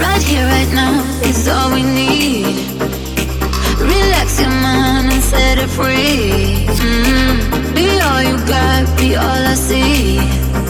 Right here, right now is all we need. Relax your mind and set it free. Be all you got, be all I see.